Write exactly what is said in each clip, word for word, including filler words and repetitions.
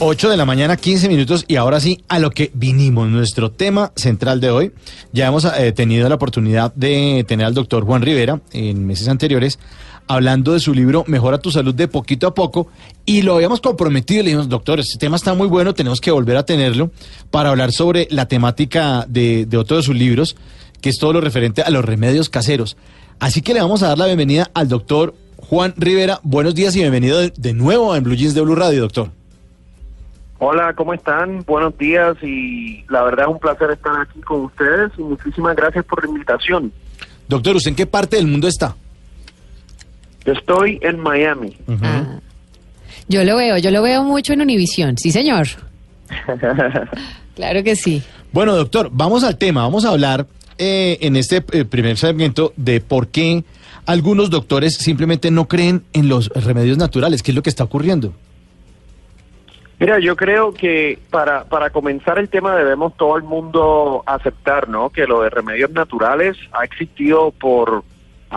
ocho de la mañana, quince minutos, y ahora sí a lo que vinimos, nuestro tema central de hoy. Ya hemos eh, tenido la oportunidad de tener al doctor Juan Rivera en meses anteriores, hablando de su libro Mejora tu Salud de Poquito a Poco, y lo habíamos comprometido, le dijimos, doctor, este tema está muy bueno, tenemos que volver a tenerlo para hablar sobre la temática de, de otro de sus libros, que es todo lo referente a los remedios caseros. Así que le vamos a dar la bienvenida al doctor Juan Rivera. Buenos días y bienvenido de, de nuevo en Blue Jeans de Blue Radio, doctor. Hola, ¿cómo están? Buenos días, y la verdad es un placer estar aquí con ustedes y muchísimas gracias por la invitación. Doctor, ¿usted en qué parte del mundo está? Yo estoy en Miami. Uh-huh. Ah, yo lo veo, yo lo veo mucho en Univision, sí señor. Claro que sí. Bueno, doctor, vamos al tema, vamos a hablar eh, en este eh, primer segmento de por qué algunos doctores simplemente no creen en los remedios naturales. ¿Qué es lo que está ocurriendo? Mira, yo creo que para para comenzar el tema debemos todo el mundo aceptar, ¿no?, que lo de remedios naturales ha existido por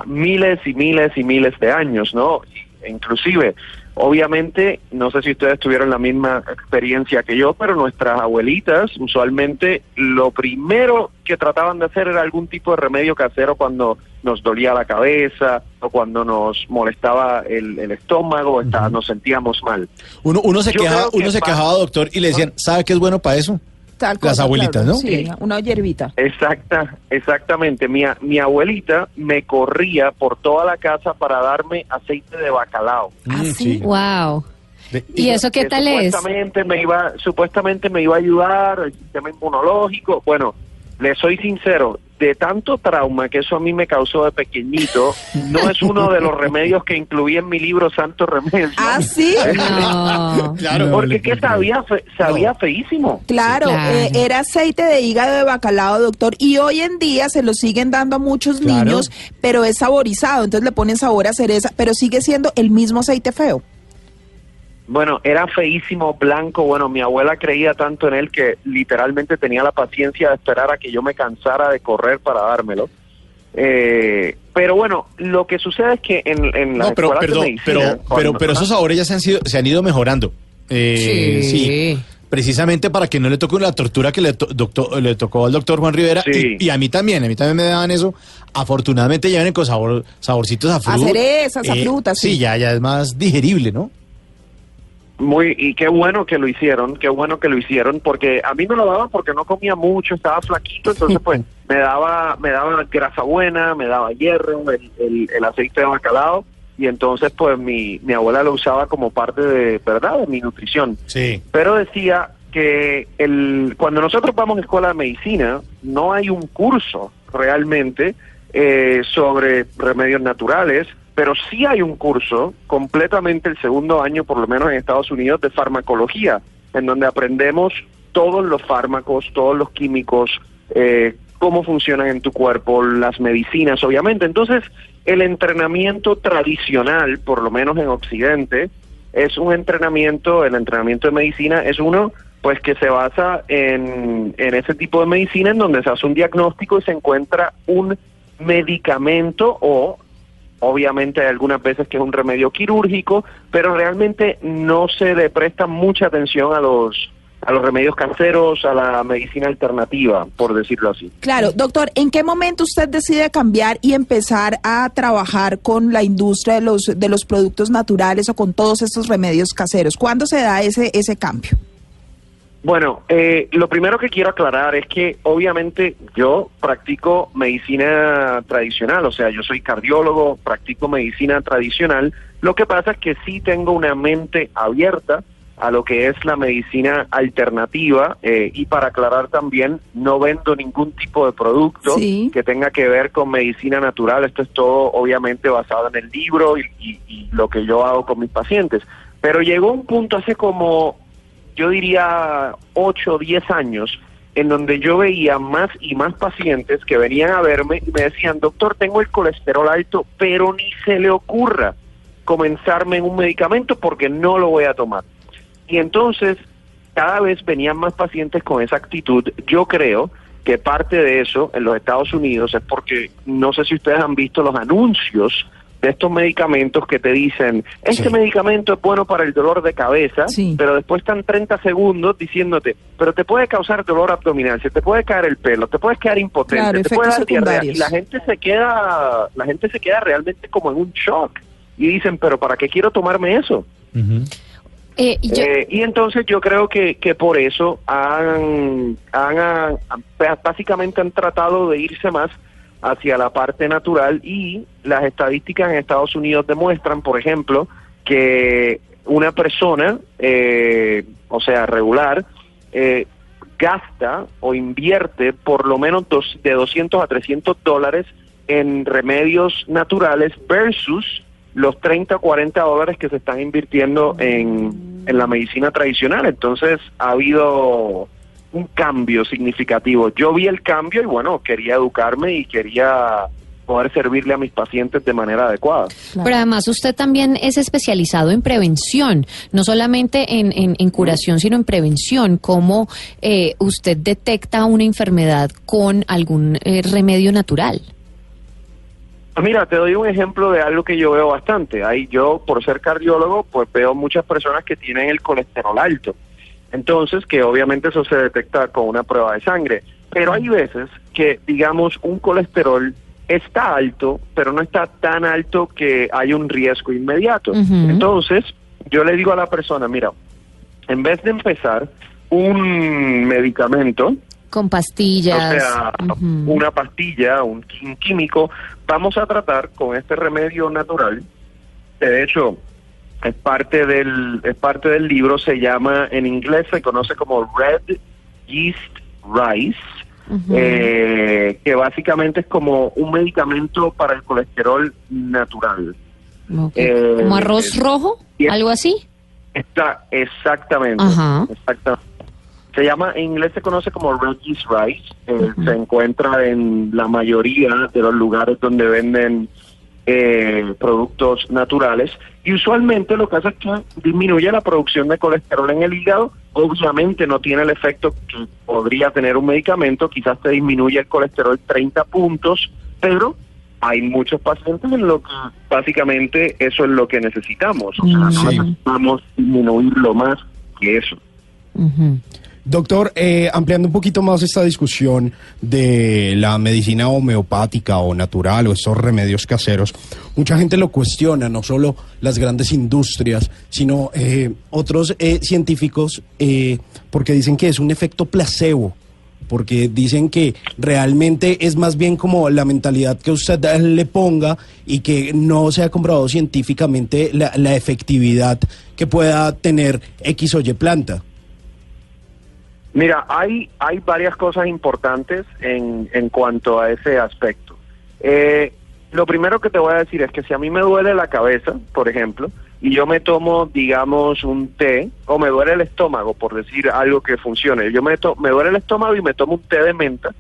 miles y miles y miles de años, ¿no? Inclusive, obviamente, no sé si ustedes tuvieron la misma experiencia que yo, pero nuestras abuelitas usualmente lo primero que trataban de hacer era algún tipo de remedio casero cuando nos dolía la cabeza o cuando nos molestaba el, el estómago, uh-huh, está, nos sentíamos mal. Uno, uno se, queja, uno que se para... quejaba, doctor, y le decían, ¿sabe qué es bueno para eso? Tal cosa, las abuelitas, claro, ¿no? Sí, una hierbita. Exacta, exactamente. Mi, mi abuelita me corría por toda la casa para darme aceite de bacalao. ¿Ah, sí? Sí. Wow. De, ¿Y eso qué tal es? Supuestamente me iba, supuestamente me iba a ayudar el sistema inmunológico. Bueno, les soy sincero, de tanto trauma que eso a mí me causó de pequeñito, no es uno de los remedios que incluí en mi libro Santo Remedio. ¿Ah, sí? No. Claro, porque que sabía, fe, sabía no. feísimo. Claro, claro. Eh, era aceite de hígado de bacalao, doctor, y hoy en día se lo siguen dando a muchos, claro, niños, pero es saborizado, entonces le ponen sabor a cereza, pero sigue siendo el mismo aceite feo. Bueno, era feísimo, blanco. Bueno, mi abuela creía tanto en él que literalmente tenía la paciencia de esperar a que yo me cansara de correr para dármelo. Eh, pero bueno, lo que sucede es que en, en las no, pero, escuelas perdón, de medicina... Pero, pero, pero, pero esos sabores ya se han, sido, se han ido mejorando. Eh, sí. sí. Precisamente para que no le toque la tortura que le, to, doctor, le tocó al doctor Juan Rivera. Sí. Y, y a mí también, a mí también me daban eso. Afortunadamente ya vienen con sabor, saborcitos a frutas. A cerezas, eh, a frutas. Sí, sí ya, ya es más digerible, ¿no? Muy, y qué bueno que lo hicieron, qué bueno que lo hicieron, porque a mí me lo daban porque no comía mucho, estaba flaquito, entonces pues me daba me daba grasa buena, me daba hierro, el, el, el aceite de bacalao, y entonces pues mi, mi abuela lo usaba como parte de, ¿verdad?, de mi nutrición. Sí. Pero decía que el cuando nosotros vamos a escuela de medicina, no hay un curso realmente eh, sobre remedios naturales, pero sí hay un curso, completamente el segundo año, por lo menos en Estados Unidos, de farmacología, en donde aprendemos todos los fármacos, todos los químicos, eh, cómo funcionan en tu cuerpo, las medicinas, obviamente. Entonces, el entrenamiento tradicional, por lo menos en Occidente, es un entrenamiento, el entrenamiento de medicina es uno pues que se basa en, en ese tipo de medicina en donde se hace un diagnóstico y se encuentra un medicamento o... Obviamente hay algunas veces que es un remedio quirúrgico, pero realmente no se le presta mucha atención a los a los remedios caseros, a la medicina alternativa, por decirlo así. Claro, doctor, ¿en qué momento usted decide cambiar y empezar a trabajar con la industria de los de los productos naturales o con todos estos remedios caseros? ¿Cuándo se da ese ese cambio? Bueno, eh, lo primero que quiero aclarar es que obviamente yo practico medicina tradicional, o sea, yo soy cardiólogo, practico medicina tradicional. Lo que pasa es que sí tengo una mente abierta a lo que es la medicina alternativa, eh, y para aclarar también, no vendo ningún tipo de producto sí. que tenga que ver con medicina natural. Esto es todo obviamente basado en el libro y, y, y lo que yo hago con mis pacientes. Pero llegó un punto hace como, yo diría, ocho o diez años, en donde yo veía más y más pacientes que venían a verme y me decían, doctor, tengo el colesterol alto, pero ni se le ocurra comenzarme en un medicamento porque no lo voy a tomar. Y entonces, cada vez venían más pacientes con esa actitud. Yo creo que parte de eso en los Estados Unidos es porque, no sé si ustedes han visto los anuncios de estos medicamentos que te dicen, este sí. medicamento es bueno para el dolor de cabeza, sí. pero después están treinta segundos diciéndote, pero te puede causar dolor abdominal, se te puede caer el pelo, te puedes quedar impotente, claro, te puede dar diarrea, y la gente se queda, la gente se queda realmente como en un shock, y dicen, pero ¿para qué quiero tomarme eso? Uh-huh. eh, y, yo... eh, y entonces yo creo que, que por eso han, han, han, básicamente han tratado de irse más hacia la parte natural, y las estadísticas en Estados Unidos demuestran, por ejemplo, que una persona, eh, o sea, regular, eh, gasta o invierte por lo menos dos, de doscientos a trescientos dólares en remedios naturales versus los treinta o cuarenta dólares que se están invirtiendo en, en la medicina tradicional. Entonces, ha habido un cambio significativo. Yo vi el cambio y bueno, quería educarme y quería poder servirle a mis pacientes de manera adecuada. Claro. Pero además usted también es especializado en prevención, no solamente en, en, en curación, sino en prevención. ¿Cómo eh, usted detecta una enfermedad con algún eh, remedio natural? Mira, te doy un ejemplo de algo que yo veo bastante. Ahí yo, por ser cardiólogo, pues veo muchas personas que tienen el colesterol alto. Entonces, que obviamente eso se detecta con una prueba de sangre. Pero hay veces que, digamos, un colesterol está alto, pero no está tan alto que hay un riesgo inmediato. Uh-huh. Entonces, yo le digo a la persona, mira, en vez de empezar un medicamento con pastillas, o sea, uh-huh. una pastilla, un químico, vamos a tratar con este remedio natural. De hecho, es parte del es parte del libro, se llama, en inglés se conoce como Red Yeast Rice, uh-huh. eh, que básicamente es como un medicamento para el colesterol natural. Okay. Eh, ¿Como arroz rojo? Es, ¿Algo así? Está, exactamente, uh-huh. exactamente. Se llama, en inglés se conoce como Red Yeast Rice, eh, uh-huh. se encuentra en la mayoría de los lugares donde venden Eh, productos naturales, y usualmente lo que hace es que disminuye la producción de colesterol en el hígado. Obviamente no tiene el efecto que podría tener un medicamento, quizás te disminuye el colesterol treinta puntos, pero hay muchos pacientes en los que básicamente eso es lo que necesitamos, o sea, sí. no necesitamos disminuirlo más que eso. Uh-huh. Doctor, eh, ampliando un poquito más esta discusión de la medicina homeopática o natural o estos remedios caseros, mucha gente lo cuestiona, no solo las grandes industrias, sino eh, otros eh, científicos, eh, porque dicen que es un efecto placebo, porque dicen que realmente es más bien como la mentalidad que usted le ponga y que no se ha comprobado científicamente la, la efectividad que pueda tener X o Y planta. Mira, hay hay varias cosas importantes en, en cuanto a ese aspecto. Eh, lo primero que te voy a decir es que si a mí me duele la cabeza, por ejemplo, y yo me tomo, digamos, un té, o me duele el estómago, por decir algo que funcione, yo me, to- me duele el estómago y me tomo un té de menta,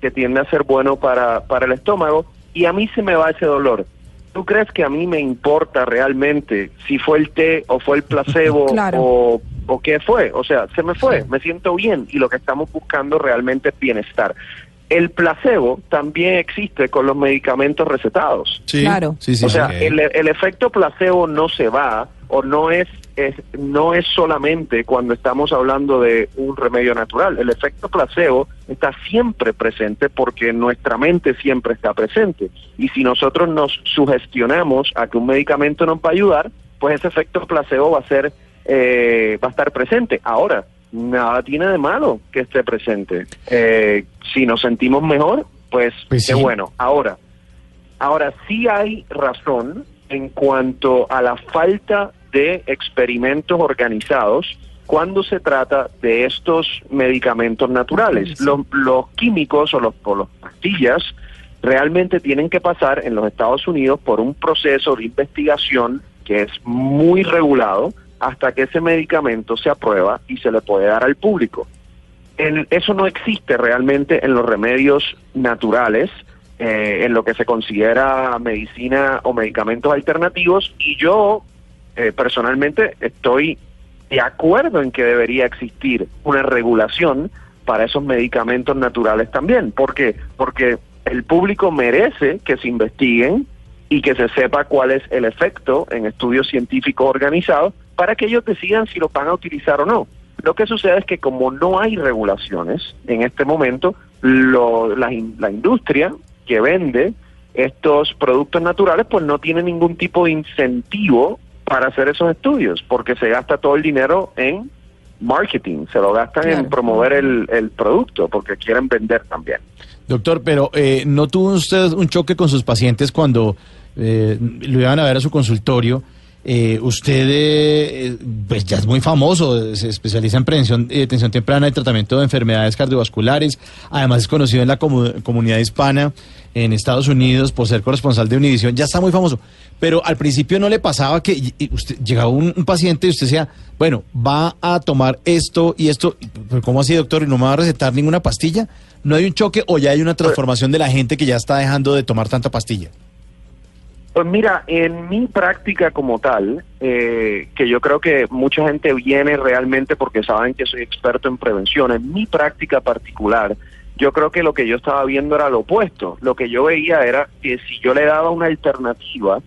que tiende a ser bueno para, para el estómago, y a mí se me va ese dolor. ¿Tú crees que a mí me importa realmente si fue el té o fue el placebo claro. o, o qué fue? O sea, se me fue, me siento bien, y lo que estamos buscando realmente es bienestar. El placebo también existe con los medicamentos recetados. Sí, claro. Sí, sí, o sea, okay. el, el efecto placebo no se va, o no es, es, no es solamente cuando estamos hablando de un remedio natural. El efecto placebo está siempre presente porque nuestra mente siempre está presente. Y si nosotros nos sugestionamos a que un medicamento nos va a ayudar, pues ese efecto placebo va a ser, eh, va a estar presente. Ahora, nada tiene de malo que esté presente. Eh, si nos sentimos mejor, pues, pues qué sí. bueno. Ahora, ahora sí hay razón en cuanto a la falta de experimentos organizados cuando se trata de estos medicamentos naturales. Los, los químicos o, los, o las pastillas realmente tienen que pasar en los Estados Unidos por un proceso de investigación que es muy regulado hasta que ese medicamento se aprueba y se le puede dar al público. En, eso no existe realmente en los remedios naturales, eh, en lo que se considera medicina o medicamentos alternativos, y yo eh, personalmente estoy de acuerdo en que debería existir una regulación para esos medicamentos naturales también. ¿Por qué? Porque el público merece que se investiguen y que se sepa cuál es el efecto en estudios científicos organizados para que ellos decidan si los van a utilizar o no. Lo que sucede es que como no hay regulaciones en este momento, lo, la, la industria que vende estos productos naturales pues no tiene ningún tipo de incentivo para hacer esos estudios, porque se gasta todo el dinero en marketing, se lo gastan claro. en promover el, el producto, porque quieren vender también. Doctor, pero eh, ¿no tuvo usted un choque con sus pacientes cuando eh, lo iban a ver a su consultorio? Eh, usted eh, pues ya es muy famoso, se especializa en prevención, eh, atención temprana y tratamiento de enfermedades cardiovasculares, además es conocido en la comu- comunidad hispana en Estados Unidos por ser corresponsal de Univision, ya está muy famoso, pero al principio no le pasaba que usted llegaba un, un paciente y usted decía, bueno, va a tomar esto y esto, pero ¿cómo así, doctor? ¿Y no me va a recetar ninguna pastilla? ¿No hay un choque o ya hay una transformación de la gente que ya está dejando de tomar tanta pastilla? Pues mira, en mi práctica como tal, eh, que yo creo que mucha gente viene realmente porque saben que soy experto en prevención, en mi práctica particular, yo creo que lo que yo estaba viendo era lo opuesto. Lo que yo veía era que si yo le daba una alternativa,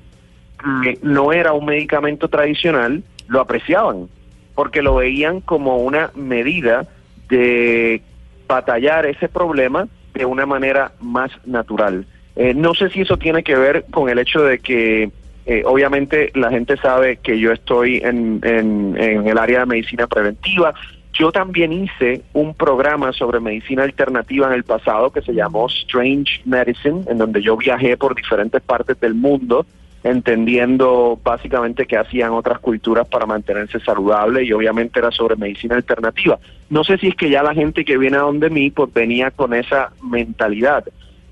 que no era un medicamento tradicional, lo apreciaban, porque lo veían como una medida de batallar ese problema de una manera más natural. Eh, no sé si eso tiene que ver con el hecho de que eh, obviamente la gente sabe que yo estoy en, en, en el área de medicina preventiva. Yo también hice un programa sobre medicina alternativa en el pasado que se llamó Strange Medicine, en donde yo viajé por diferentes partes del mundo, entendiendo básicamente qué hacían otras culturas para mantenerse saludable, y obviamente era sobre medicina alternativa. No sé si es que ya la gente que viene a donde mí pues venía con esa mentalidad,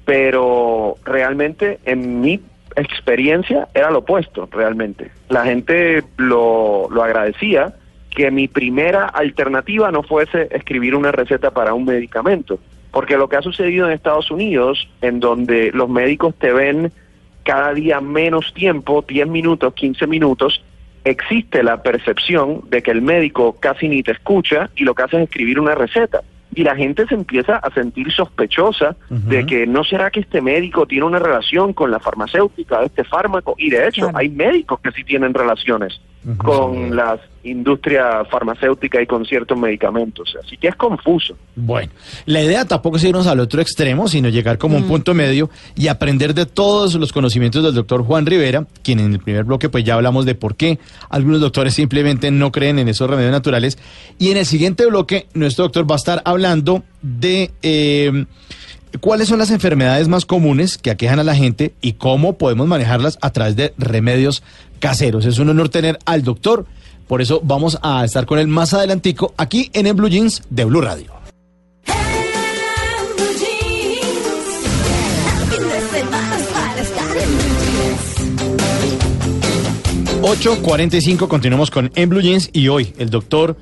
pero realmente en mi experiencia era lo opuesto, realmente. La gente lo, lo agradecía que mi primera alternativa no fuese escribir una receta para un medicamento, porque lo que ha sucedido en Estados Unidos, en donde los médicos te ven cada día menos tiempo, diez minutos, quince minutos, existe la percepción de que el médico casi ni te escucha y lo que hace es escribir una receta. Y la gente se empieza a sentir sospechosa uh-huh. de que ¿no será que este médico tiene una relación con la farmacéutica, este fármaco? Y de hecho, claro. hay médicos que sí tienen relaciones uh-huh. con la industria farmacéutica y con ciertos medicamentos. Así que es confuso. Bueno, la idea tampoco es irnos al otro extremo, sino llegar como uh-huh. un punto medio y aprender de todos los conocimientos del doctor Juan Rivera, quien en el primer bloque pues ya hablamos de por qué algunos doctores simplemente no creen en esos remedios naturales. Y en el siguiente bloque, nuestro doctor va a estar hablando hablando de eh, cuáles son las enfermedades más comunes que aquejan a la gente y cómo podemos manejarlas a través de remedios caseros. Es un honor tener al doctor, por eso vamos a estar con él más adelantico aquí en el Blue Jeans de Blue Radio. ocho cuarenta y cinco, continuamos con En Blue Jeans y hoy el doctor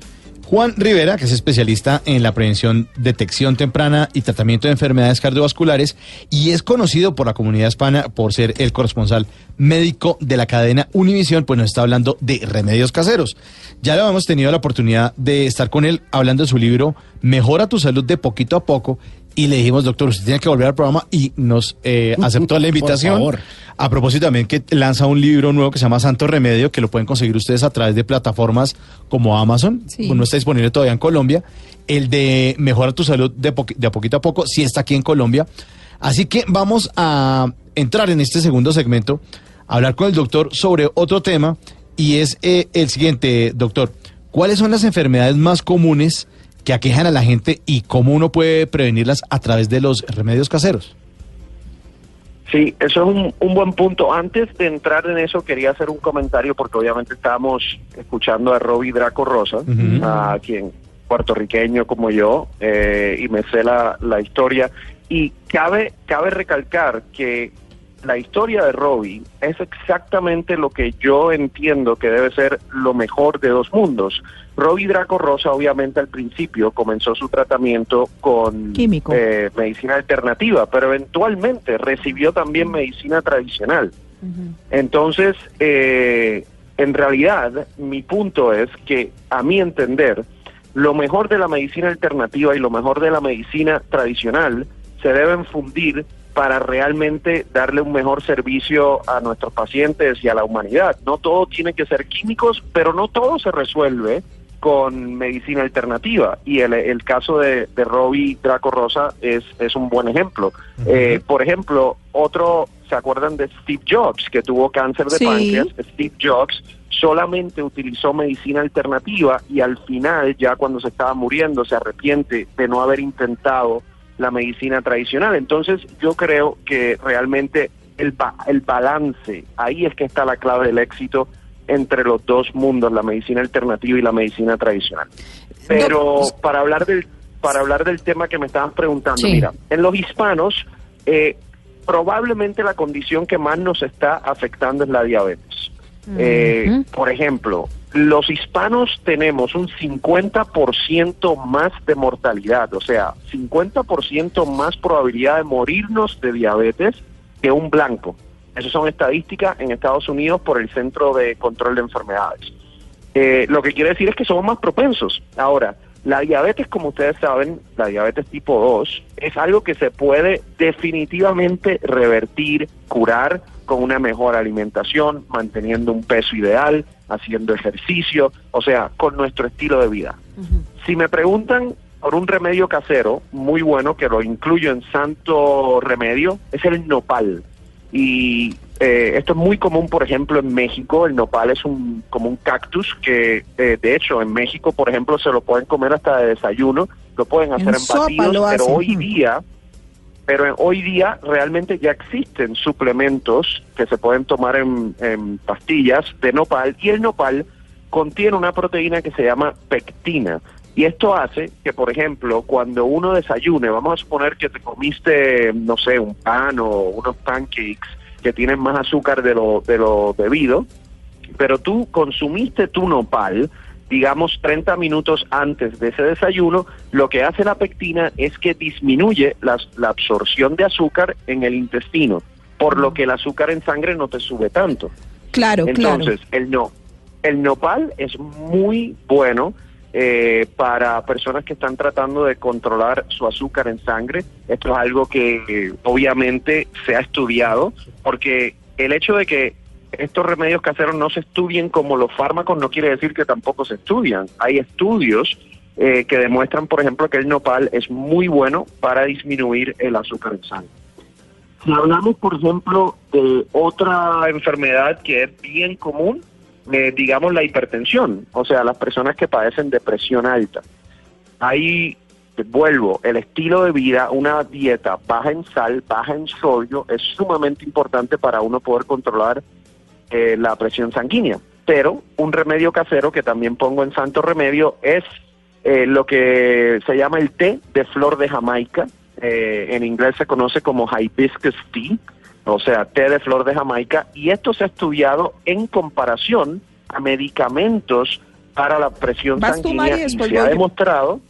Juan Rivera, que es especialista en la prevención, detección temprana y tratamiento de enfermedades cardiovasculares, y es conocido por la comunidad hispana por ser el corresponsal médico de la cadena Univision, pues nos está hablando de remedios caseros. Ya lo hemos tenido la oportunidad de estar con él hablando de su libro Mejora tu Salud de Poquito a Poco, y le dijimos, doctor, usted tiene que volver al programa, y nos eh, aceptó la invitación. Por favor. A propósito también que lanza un libro nuevo que se llama Santo Remedio, que lo pueden conseguir ustedes a través de plataformas como Amazon, sí. no está disponible todavía en Colombia. El de Mejora tu Salud de, po- de a poquito a poco sí está aquí en Colombia. Así que vamos a entrar en este segundo segmento, a hablar con el doctor sobre otro tema, y es eh, el siguiente, doctor. ¿Cuáles son las enfermedades más comunes que aquejan a la gente y cómo uno puede prevenirlas a través de los remedios caseros? Sí, eso es un, un buen punto. Antes de entrar en eso, quería hacer un comentario, porque obviamente estábamos escuchando a Robbie Draco Rosa, uh-huh. a quien, puertorriqueño como yo, eh, y me sé la, la historia. Y cabe, cabe recalcar que la historia de Robbie es exactamente lo que yo entiendo que debe ser lo mejor de dos mundos. Robbie Draco Rosa, obviamente, al principio comenzó su tratamiento con químico, eh, medicina alternativa, pero eventualmente recibió también medicina tradicional. Uh-huh. Entonces, eh, en realidad, mi punto es que, a mi entender, lo mejor de la medicina alternativa y lo mejor de la medicina tradicional se deben fundir para realmente darle un mejor servicio a nuestros pacientes y a la humanidad. No todo tiene que ser químicos, pero no todo se resuelve con medicina alternativa. Y el, el caso de, de Robbie Draco Rosa es, es un buen ejemplo. Uh-huh. Eh, por ejemplo, otro, ¿se acuerdan de Steve Jobs, que tuvo cáncer de sí. páncreas? Steve Jobs solamente utilizó medicina alternativa y al final, ya cuando se estaba muriendo, se arrepiente de no haber intentado la medicina tradicional. Entonces, yo creo que realmente el, ba- el balance, ahí es que está la clave del éxito entre los dos mundos, la medicina alternativa y la medicina tradicional. Pero no, para hablar del para hablar del tema que me estaban preguntando, sí. mira, en los hispanos, eh, probablemente la condición que más nos está afectando es la diabetes. Uh-huh. Eh, por ejemplo, los hispanos tenemos un cincuenta por ciento más de mortalidad, o sea, cincuenta por ciento más probabilidad de morirnos de diabetes que un blanco. Esas son estadísticas en Estados Unidos por el Centro de Control de Enfermedades. Eh, lo que quiere decir es que somos más propensos. Ahora, la diabetes, como ustedes saben, la diabetes tipo dos, es algo que se puede definitivamente revertir, curar, con una mejor alimentación, manteniendo un peso ideal, haciendo ejercicio, o sea, con nuestro estilo de vida. Uh-huh. Si me preguntan por un remedio casero, muy bueno, que lo incluyo en Santo Remedio, es el nopal. Y eh, esto es muy común, por ejemplo, en México. El nopal es un como un cactus que, eh, de hecho, en México, por ejemplo, se lo pueden comer hasta de desayuno, lo pueden hacer en, en batidos, pero hoy día... Pero hoy día realmente ya existen suplementos que se pueden tomar en, en pastillas de nopal, y el nopal contiene una proteína que se llama pectina. Y esto hace que, por ejemplo, cuando uno desayune, vamos a suponer que te comiste, no sé, un pan o unos pancakes que tienen más azúcar de lo, de lo debido, pero tú consumiste tu nopal, digamos, treinta minutos antes de ese desayuno, lo que hace la pectina es que disminuye la, la absorción de azúcar en el intestino, por lo que el azúcar en sangre no te sube tanto. Claro, Entonces, claro. El, no, el nopal es muy bueno eh, para personas que están tratando de controlar su azúcar en sangre. Esto es algo que eh, obviamente se ha estudiado, porque el hecho de que estos remedios caseros no se estudien como los fármacos no quiere decir que tampoco se estudian. Hay estudios eh, que demuestran, por ejemplo, que el nopal es muy bueno para disminuir el azúcar en sangre. Si hablamos, por ejemplo, de otra enfermedad que es bien común, eh, digamos la hipertensión, o sea, las personas que padecen de presión alta. Hay... Vuelvo, el estilo de vida, una dieta baja en sal, baja en sodio, es sumamente importante para uno poder controlar eh, la presión sanguínea. Pero un remedio casero que también pongo en Santo Remedio es eh, lo que se llama el té de flor de Jamaica. Eh, en inglés se conoce como hibiscus tea, o sea, té de flor de Jamaica. Y esto se ha estudiado en comparación a medicamentos para la presión sanguínea, y se ha demostrado...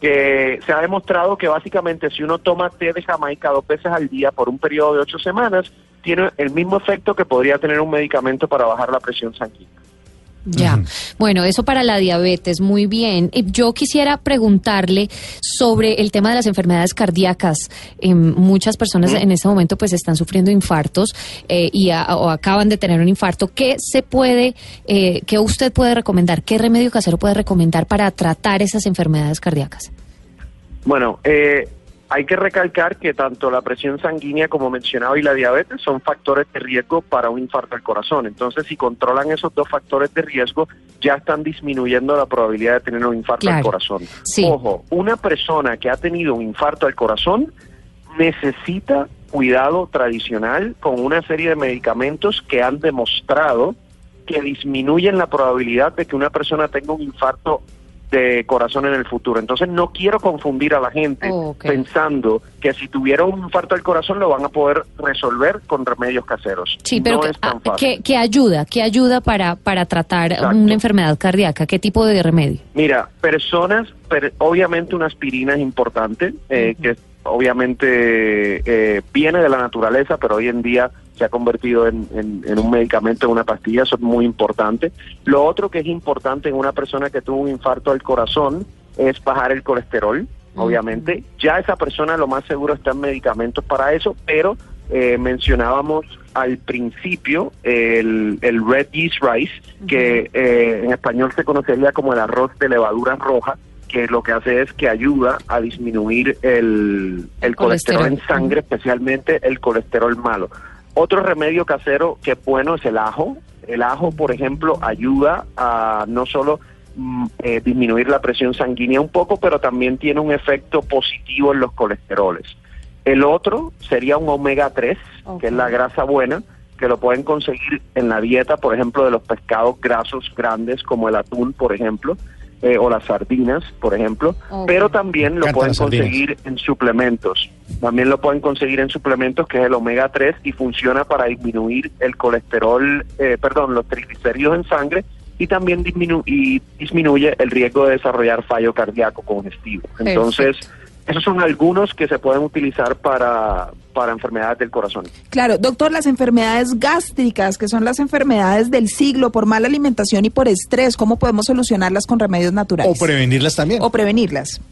que se ha demostrado que básicamente si uno toma té de Jamaica dos veces al día por un periodo de ocho semanas, tiene el mismo efecto que podría tener un medicamento para bajar la presión sanguínea. Ya, uh-huh. Bueno, eso para la diabetes, muy bien. Yo quisiera preguntarle sobre el tema de las enfermedades cardíacas. Eh, muchas personas uh-huh. en este momento pues están sufriendo infartos eh, y a, o acaban de tener un infarto. ¿Qué se puede, eh, qué usted puede recomendar? ¿Qué remedio casero puede recomendar para tratar esas enfermedades cardíacas? Bueno, eh, hay que recalcar que tanto la presión sanguínea, como mencionaba, y la diabetes son factores de riesgo para un infarto al corazón. Entonces, si controlan esos dos factores de riesgo, ya están disminuyendo la probabilidad de tener un infarto claro. al corazón. Sí. Ojo, una persona que ha tenido un infarto al corazón necesita cuidado tradicional con una serie de medicamentos que han demostrado que disminuyen la probabilidad de que una persona tenga un infarto de corazón en el futuro. Entonces no quiero confundir a la gente oh, okay. pensando que si tuviera un infarto del corazón lo van a poder resolver con remedios caseros. Sí, pero no que, es tan fácil. Que, que ayuda, que ayuda para, para tratar Exacto. una enfermedad cardíaca, ¿qué tipo de remedio? Mira, personas, per, obviamente una aspirina es importante, eh, uh-huh. que obviamente eh, viene de la naturaleza, pero hoy en día se ha convertido en, en, en un medicamento, en una pastilla, eso es muy importante. Lo otro que es importante en una persona que tuvo un infarto al corazón es bajar el colesterol, obviamente. Mm-hmm. Ya esa persona lo más seguro está en medicamentos para eso, pero eh, mencionábamos al principio el, el Red Yeast Rice, mm-hmm. que eh, en español se conocería como el arroz de levadura roja, que lo que hace es que ayuda a disminuir el, el, el colesterol. colesterol en sangre, mm-hmm. especialmente el colesterol malo. Otro remedio casero que es bueno es el ajo. El ajo, por ejemplo, ayuda a no solo eh, disminuir la presión sanguínea un poco, pero también tiene un efecto positivo en los colesteroles. El otro sería un omega tres, okay. que es la grasa buena, que lo pueden conseguir en la dieta, por ejemplo, de los pescados grasos grandes como el atún, por ejemplo, eh, o las sardinas, por ejemplo, okay. pero también lo pueden conseguir en suplementos. También lo pueden conseguir en suplementos, que es el omega tres, y funciona para disminuir el colesterol, eh, perdón, los triglicéridos en sangre, y también disminu- y disminuye el riesgo de desarrollar fallo cardíaco congestivo. Entonces, Perfecto. esos son algunos que se pueden utilizar para, para enfermedades del corazón. Claro, doctor, las enfermedades gástricas, que son las enfermedades del siglo por mala alimentación y por estrés, ¿cómo podemos solucionarlas con remedios naturales? O prevenirlas también. O prevenirlas.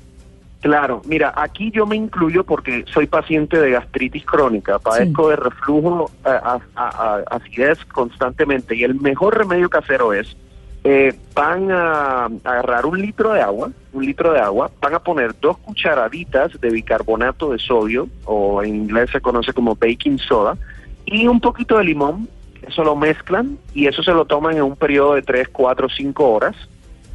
Claro, mira, aquí yo me incluyo porque soy paciente de gastritis crónica, padezco sí. de reflujo, a, a, a, acidez constantemente, y el mejor remedio casero es, eh, van a agarrar un litro de agua, un litro de agua, van a poner dos cucharaditas de bicarbonato de sodio, o en inglés se conoce como baking soda, y un poquito de limón, eso lo mezclan, y eso se lo toman en un periodo de tres, cuatro, cinco horas.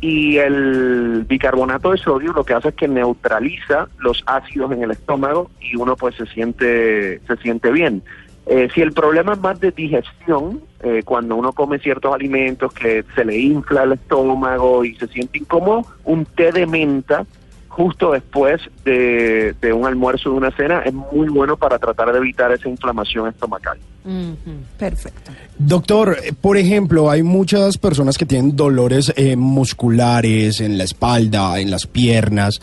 Y el bicarbonato de sodio lo que hace es que neutraliza los ácidos en el estómago y uno pues se siente se siente bien. Eh, si el problema es más de digestión, eh, cuando uno come ciertos alimentos que se le infla el estómago y se siente incómodo, un té de menta justo después de, de un almuerzo o de una cena es muy bueno para tratar de evitar esa inflamación estomacal. Perfecto. Doctor, por ejemplo, hay muchas personas que tienen dolores eh, musculares en la espalda, en las piernas.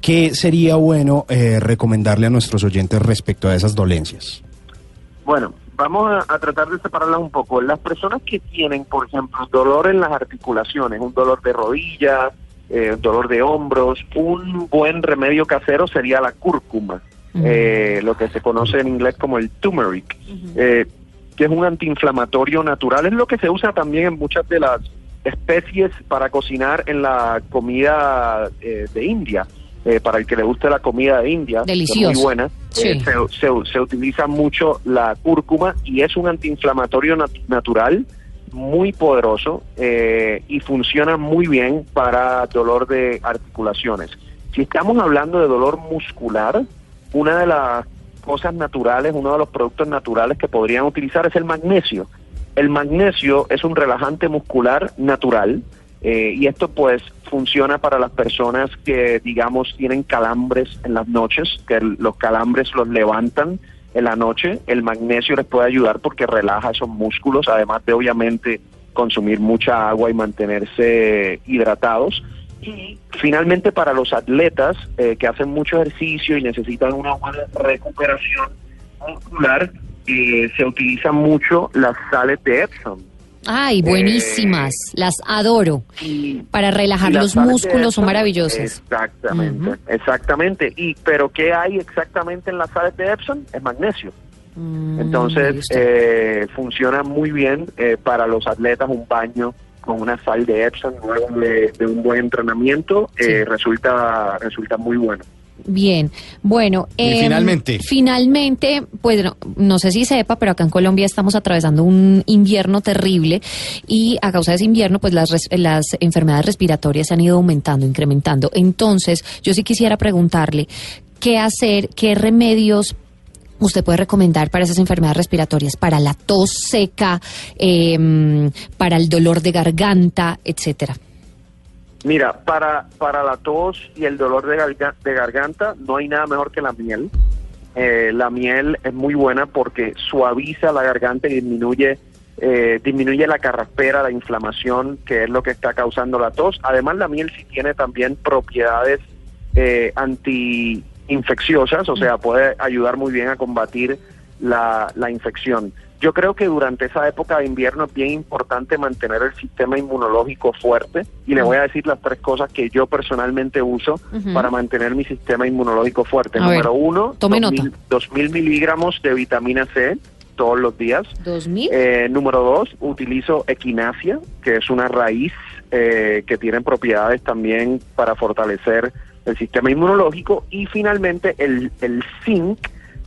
¿Qué sería bueno eh, recomendarle a nuestros oyentes respecto a esas dolencias? Bueno, vamos a, a tratar de separarlas un poco. Las personas que tienen, por ejemplo, dolor en las articulaciones, un dolor de rodillas, eh, dolor de hombros, un buen remedio casero sería la cúrcuma. Eh, lo que se conoce en inglés como el turmeric, uh-huh. eh, que es un antiinflamatorio natural, es lo que se usa también en muchas de las especies para cocinar en la comida eh, de India, eh, para el que le guste la comida de India, delicioso. Es muy buena, sí. eh, se, se, se utiliza mucho la cúrcuma y es un antiinflamatorio nat- natural muy poderoso eh, y funciona muy bien para dolor de articulaciones. Si estamos hablando de dolor muscular, una de las cosas naturales, uno de los productos naturales que podrían utilizar es el magnesio. El magnesio es un relajante muscular natural eh, y esto pues funciona para las personas que digamos tienen calambres en las noches, que el, los calambres los levantan en la noche. El magnesio les puede ayudar porque relaja esos músculos, además de obviamente consumir mucha agua y mantenerse hidratados. Y finalmente para los atletas eh, que hacen mucho ejercicio y necesitan una buena recuperación muscular, eh, se utilizan mucho las sales de Epsom. Ay, buenísimas, eh, las adoro. Y, para relajar los músculos son maravillosas. Exactamente, uh-huh. exactamente. Y pero ¿qué hay exactamente en las sales de Epsom? Es magnesio. Mm, Entonces eh, funciona muy bien eh, para los atletas un baño con una sal de Epsom luego de, de un buen entrenamiento, sí. eh, resulta resulta muy bueno. Bien, bueno. Eh, finalmente. Finalmente, pues no, no sé si sepa, pero acá en Colombia estamos atravesando un invierno terrible y a causa de ese invierno, pues las, res, las enfermedades respiratorias han ido aumentando, incrementando. Entonces, yo sí quisiera preguntarle, ¿qué hacer, qué remedios usted puede recomendar para esas enfermedades respiratorias, para la tos seca, eh, para el dolor de garganta, etcétera? Mira, para para la tos y el dolor de, garga, de garganta no hay nada mejor que la miel. Eh, la miel es muy buena porque suaviza la garganta y disminuye eh, disminuye la carraspera, la inflamación, que es lo que está causando la tos. Además, la miel sí tiene también propiedades eh, antiinfecciosas, o sea, puede ayudar muy bien a combatir la, la infección. Yo creo que durante esa época de invierno es bien importante mantener el sistema inmunológico fuerte, y le voy a decir las tres cosas que yo personalmente uso uh-huh. para mantener mi sistema inmunológico fuerte. A Número ver, uno, dos mil miligramos de vitamina C todos los días. ¿Dos mil? Eh, número dos, utilizo equinacia, que es una raíz eh, que tiene propiedades también para fortalecer el sistema inmunológico. Y finalmente el, el zinc,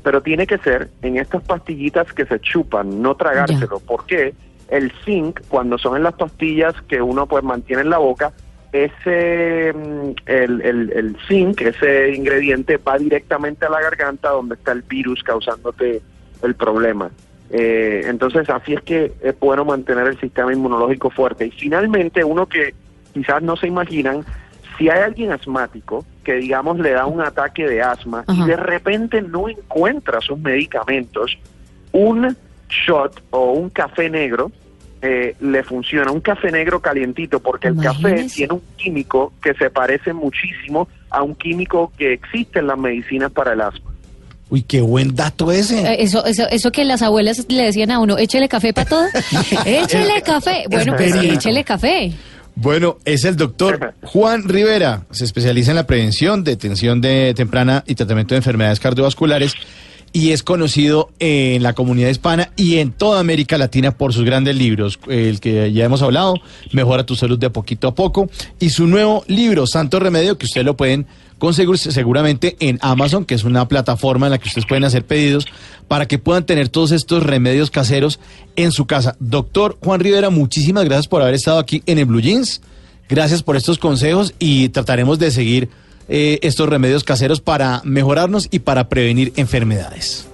pero tiene que ser en estas pastillitas que se chupan, no tragárselo, ya. Porque el zinc, cuando son en las pastillas que uno pues mantiene en la boca, ese el, el, el zinc, ese ingrediente va directamente a la garganta donde está el virus causándote el problema. Eh, entonces, así es que es bueno mantener el sistema inmunológico fuerte. Y finalmente, uno que quizás no se imaginan, si hay alguien asmático que, digamos, le da un ataque de asma Ajá. y de repente no encuentra sus medicamentos, un shot o un café negro eh, le funciona. Un café negro calientito, porque Imagínese. el café tiene un químico que se parece muchísimo a un químico que existe en las medicinas para el asma. Uy, qué buen dato ese. Eso eso, eso que las abuelas le decían a uno, échele café para todo. Échele café. Bueno, pues sí, échele café. Bueno, es el doctor Juan Rivera, se especializa en la prevención, detención de temprana y tratamiento de enfermedades cardiovasculares, y es conocido en la comunidad hispana y en toda América Latina por sus grandes libros, el que ya hemos hablado, Mejora tu Salud de Poquito a Poco, y su nuevo libro, Santo Remedio, que ustedes lo pueden conseguir seguramente en Amazon, que es una plataforma en la que ustedes pueden hacer pedidos para que puedan tener todos estos remedios caseros en su casa. Doctor Juan Rivera, muchísimas gracias por haber estado aquí en el Blue Jeans. Gracias por estos consejos y trataremos de seguir eh, estos remedios caseros para mejorarnos y para prevenir enfermedades.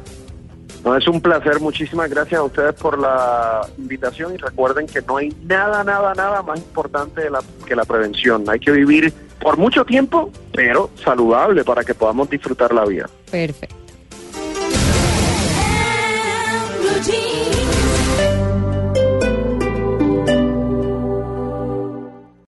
No, es un placer, muchísimas gracias a ustedes por la invitación, y recuerden que no hay nada, nada, nada más importante de la, que la prevención. Hay que vivir por mucho tiempo, pero saludable, para que podamos disfrutar la vida. Perfecto.